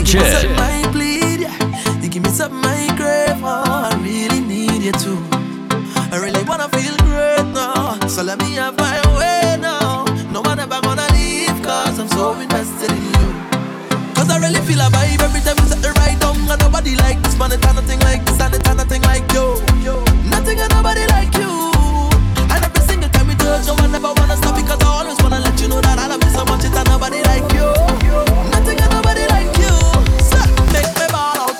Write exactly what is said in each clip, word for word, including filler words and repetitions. Punchy. You give me something I plead. You give me something I crave. Oh, I really need you too. I really wanna feel great now. So let me have my way now. No one ever gonna leave, cause I'm so invested in you. Cause I really feel a vibe every time you set the right down. And nobody like this man, it's nothing like this. And it's nothing like you. Nothing and nobody like you. And every single time you touch, no one ever wanna stop. Because I always wanna let you know that I love you so much. It's nobody like you. Nothing and nobody like you. So make me ball out.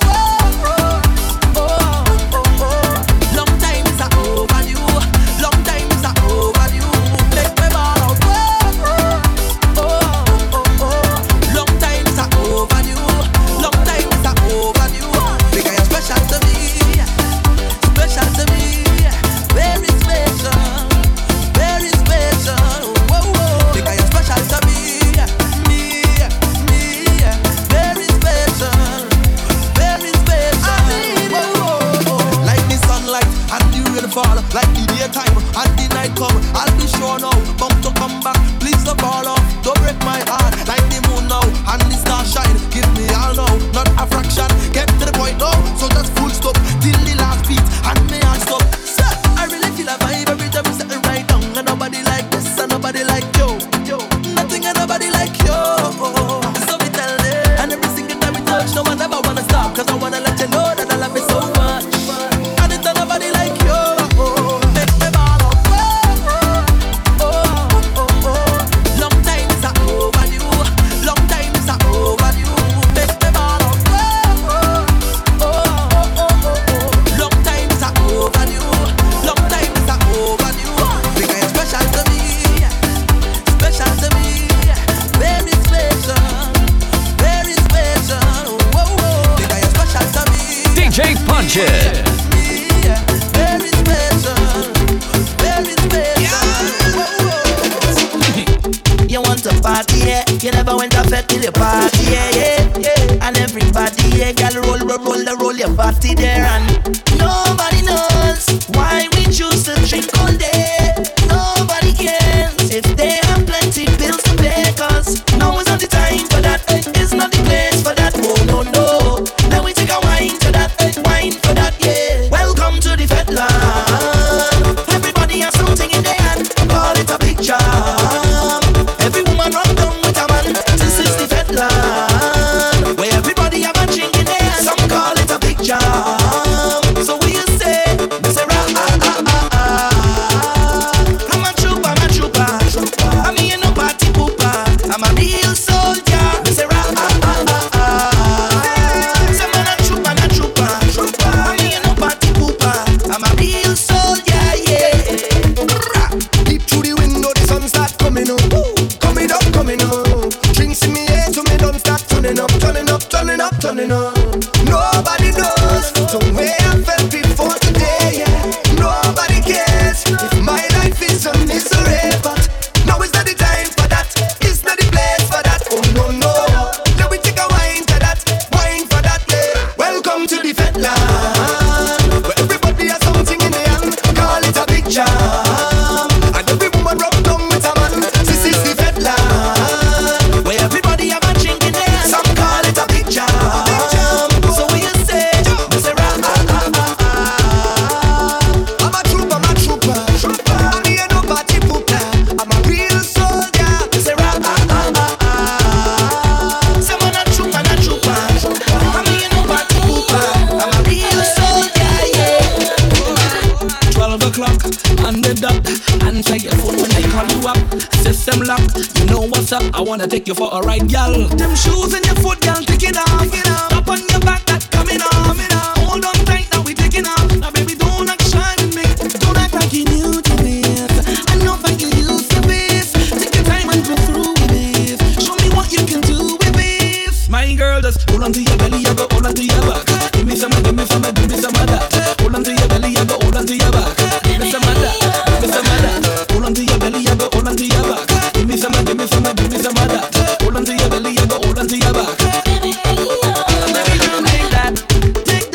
I wanna take you for a ride, girl. Them shoes in your foot, girl, take it off. Take it off. Up on your back, that coming off. Coming off. Hold on tight, now we taking off. Now baby, don't act shy with me. Don't act like you new to this. I know that you used to this. Take your time and go through with this. Show me what you can do with this. My girl, just hold on to your belly, I go hold on to your back. Give me some, give me some, give me some of that. Hold on to your belly, I go hold on to your back. Give me some of that, give me some of that. Hold on to your belly, I go hold on to your back. Give me some, give me some. Hold on to your belly, I go hold on to your back. Baby, baby, oh, baby, don't make that. Take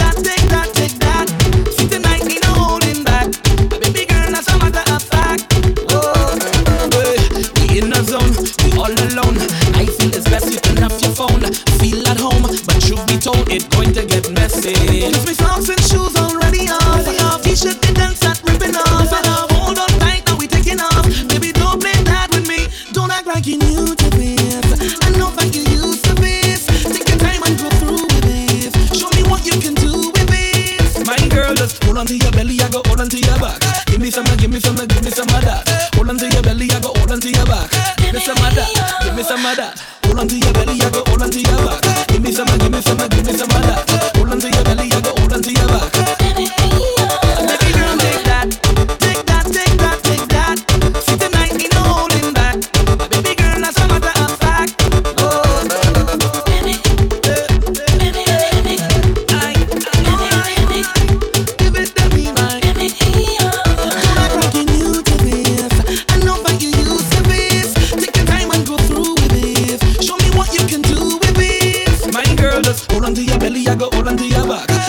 hold on to your back. Give me some, give me some, give me some of that. Hold on to your belly, I go hold on to your back. Give me some of that, give me some of that. Hold on to your belly, I go hold on to your back. Give me some, give me some, give me some of that. Hold on to your belly, I go hold on to your back. Baby girl, take that, take that, take that, take that. See tonight, ain't no holding back. Baby girl, that's a matter of fact.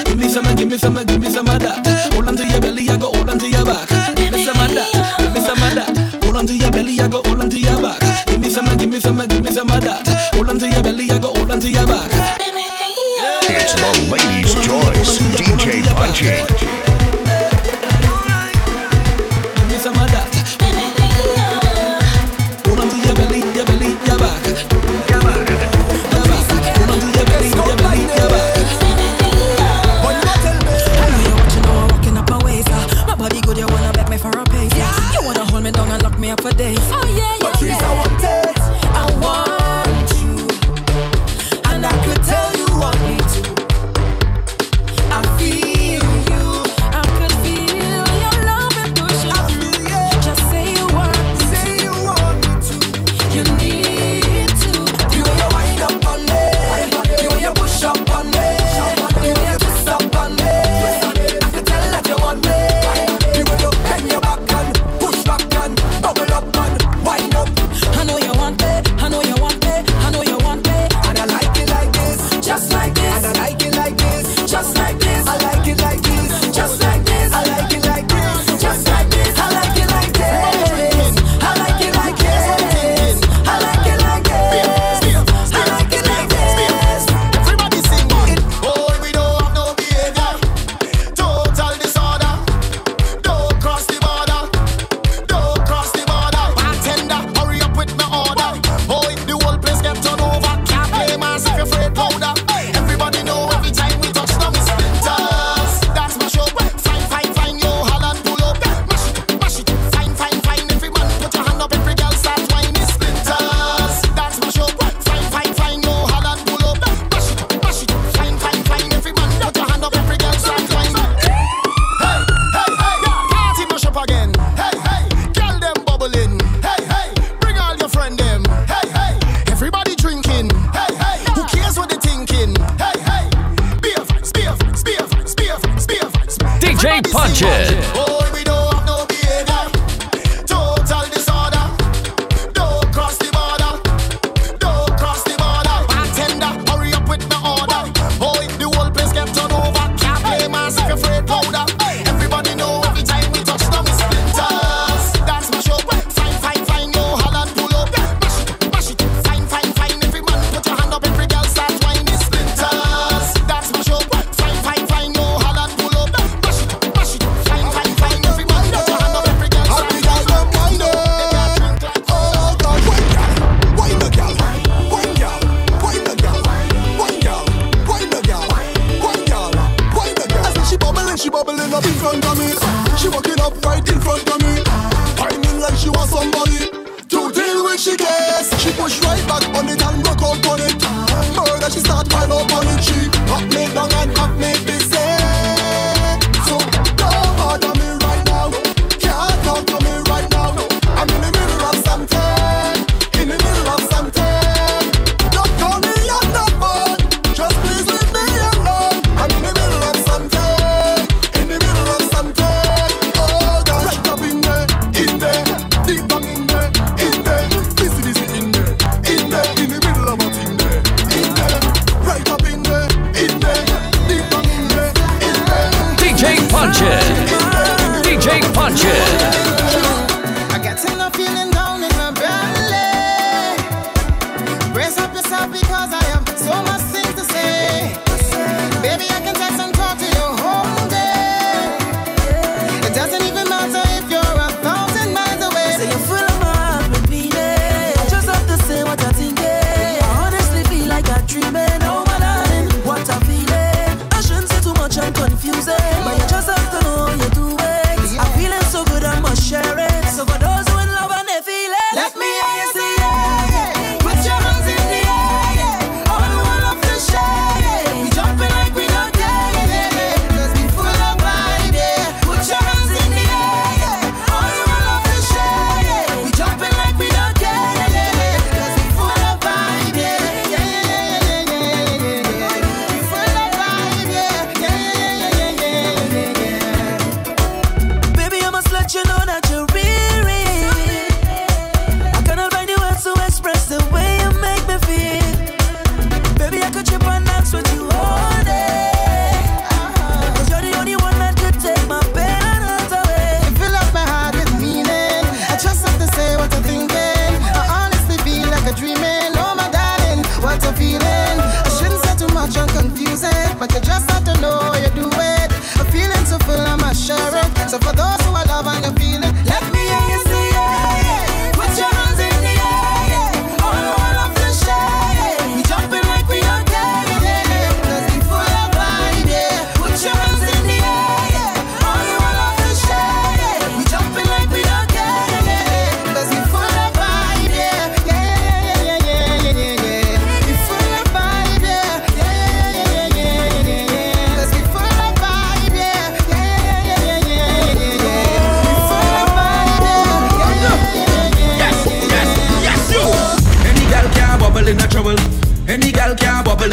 Give me some, give me some of that. Hold on to your belly, I go hold on to your back. Give me some of that, give me some of that. Hold on to your belly, I go hold on to your back. Give me some, give me some, give me some of that. Hold on to your belly, I go hold on to your back. It's the ladies' choice, D J Punchy. But you just have to know you do it.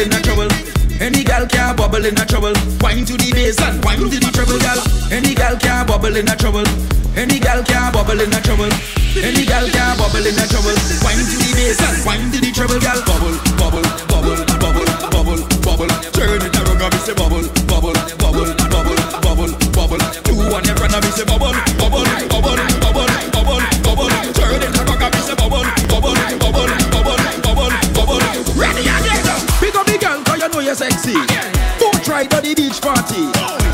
in a trouble. Any gal can bubble in a trouble. Wine to the bass and wine to the treble, gal. Any gal can bubble in a trouble. Any gal can bubble in a trouble. Any gal can bubble in a trouble. Wine to the bass and wine to the treble, gal. Bubble, bubble, bubble, bubble, bubble, bubble. Turn it around and we say bubble, bubble, bubble, bubble, bubble, bubble. Do one in front and we say bubble, bubble, bubble, bubble, bubble, bubble. Turn it around and we say bubble, bubble, bubble, bubble, bubble, bubble. Ready again. Pick up the girl 'cause you know you're sexy. Don't try to the beach party.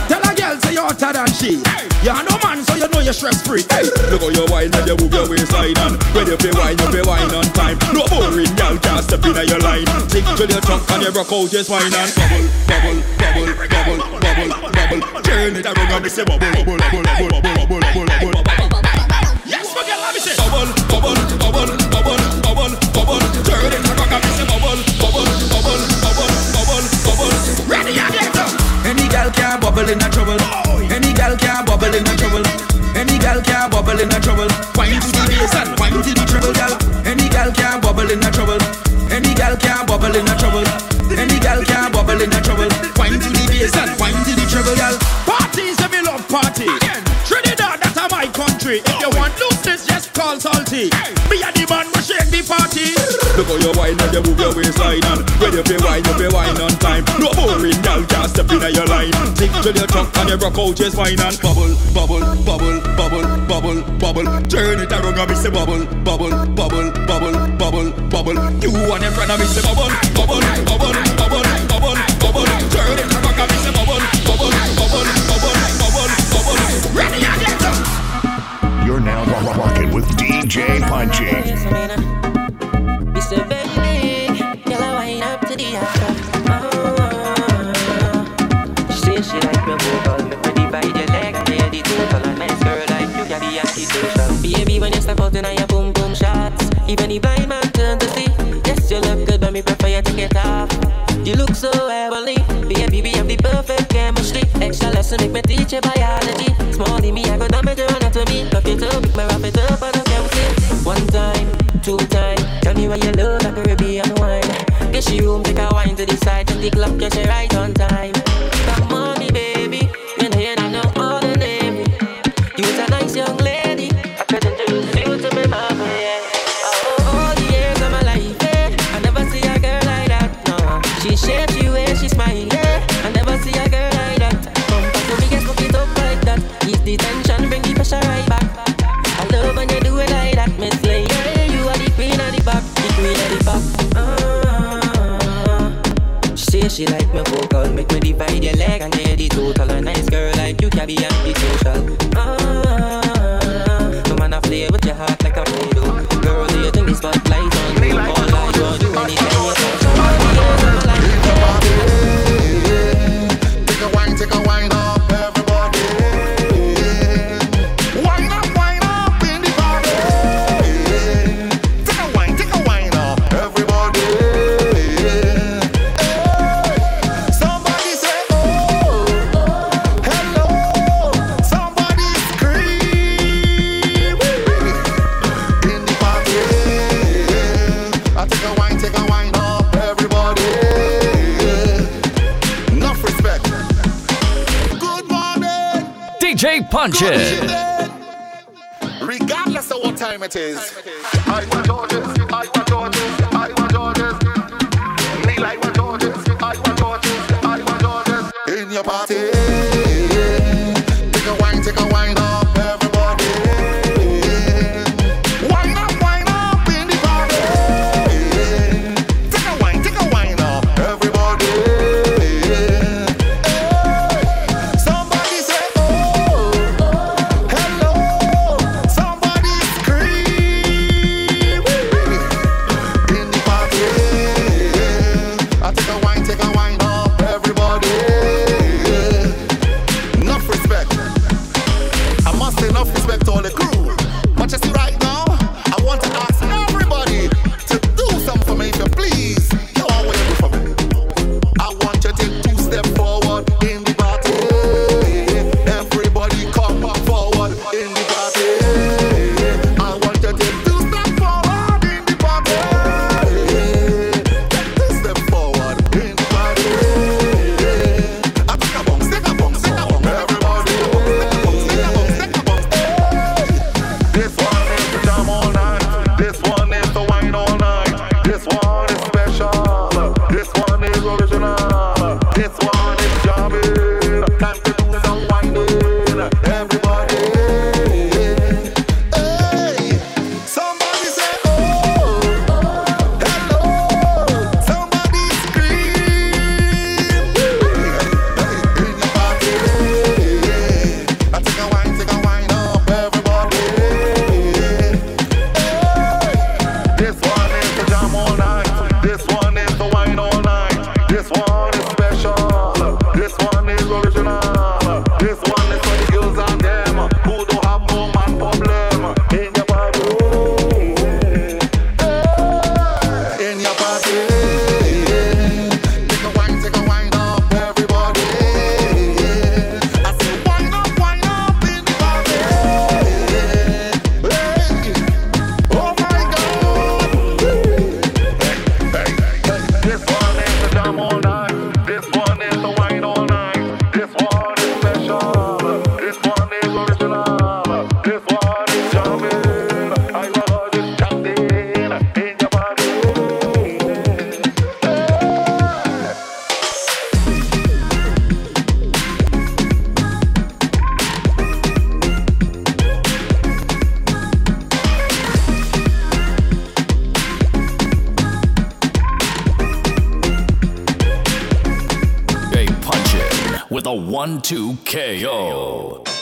Tell a girl say you're hotter than she. You are no man, so you know you're stress-free. Hey, look how you wine and you move your waistline on. When you pay wine, you pay wine on time. No boring gal can't step in your line. Tick till your trunk and you rock out your spine and bubble, bubble, bubble, bubble, bubble, bubble. Turn it around and we say bubble, bubble, bubble, bubble, bubble, bubble, bubble. Yes, my girl, let me say bubble, bubble, bubble, bubble, bubble, bubble. Turn it around and we say bubble, bubble, bubble, bubble, bubble, bubble. Ready again. Any gal can't bubble in a trouble. Any gal can't bubble in a trouble. Any gal can't bubble in a trouble. Wine to the bass and wine to the treble, gal. Any gal can't bubble in a trouble. Any gal can't bubble in a trouble. Any gal can't bubble in a trouble. Wine to the bass and wine to the treble, gal. Parties, let me love party. Trinidad, that's my country. If you want looseness, just call Salty. Me and the man will shake the party. Look how you wine and you move your waistline on. When you pay wine, you pay wine on time. No boring gal can't step in your line. Tick till your trunk and you rock out your spine and bubble, bubble, bubble, bubble, bubble, bubble. Turn it around and we say bubble, bubble, bubble, bubble, bubble, bubble. You and your friend and we say bubble, bubble, bubble, bubble, bubble, bubble. Turn it around and we say bubble, bubble, bubble, bubble, bubble, bubble. Ready and get up. You're now rocking with D J Punchy. Mister Bentley, girl, I wind up to the after. She like your vocal, me pretty by the legs, play the total and mess girl like you can be antisocial. Baby, when you step out and I have boom boom shots, even if I man turn to see, yes you look good but me prefer you to get off. You look so heavenly, baby, we have the perfect chemistry. Extra lesson make me teach you biology. Small in me, I go down with your anatomy. Cup it up, make me wrap it up and I can't see. One time, two time, tell me why you love like Caribbean wine. Get she room, take a wine to the side, and the clock get you right on time. Come on. She like my vocal, make me divide your leg and get the total. A nice girl like you can be antisocial. Ah, no man a play with your heart like a poodle. Girl, do you think the spotlight on you? All I do, do anything with you. Take a wine, take a wine up, everybody. Wine up, wine up in the party. Take a wine, take a wine up, everybody. Punch it. Regardless of what time it is, I want Georges, I want Georges, I want Georges. Neil, I want Georges, I want Georges, I want Georges. In your party, take a wine, take a wine up, everybody. Wine up, wine up in the party. Take a wine, take a wine up, everybody. the one two K O.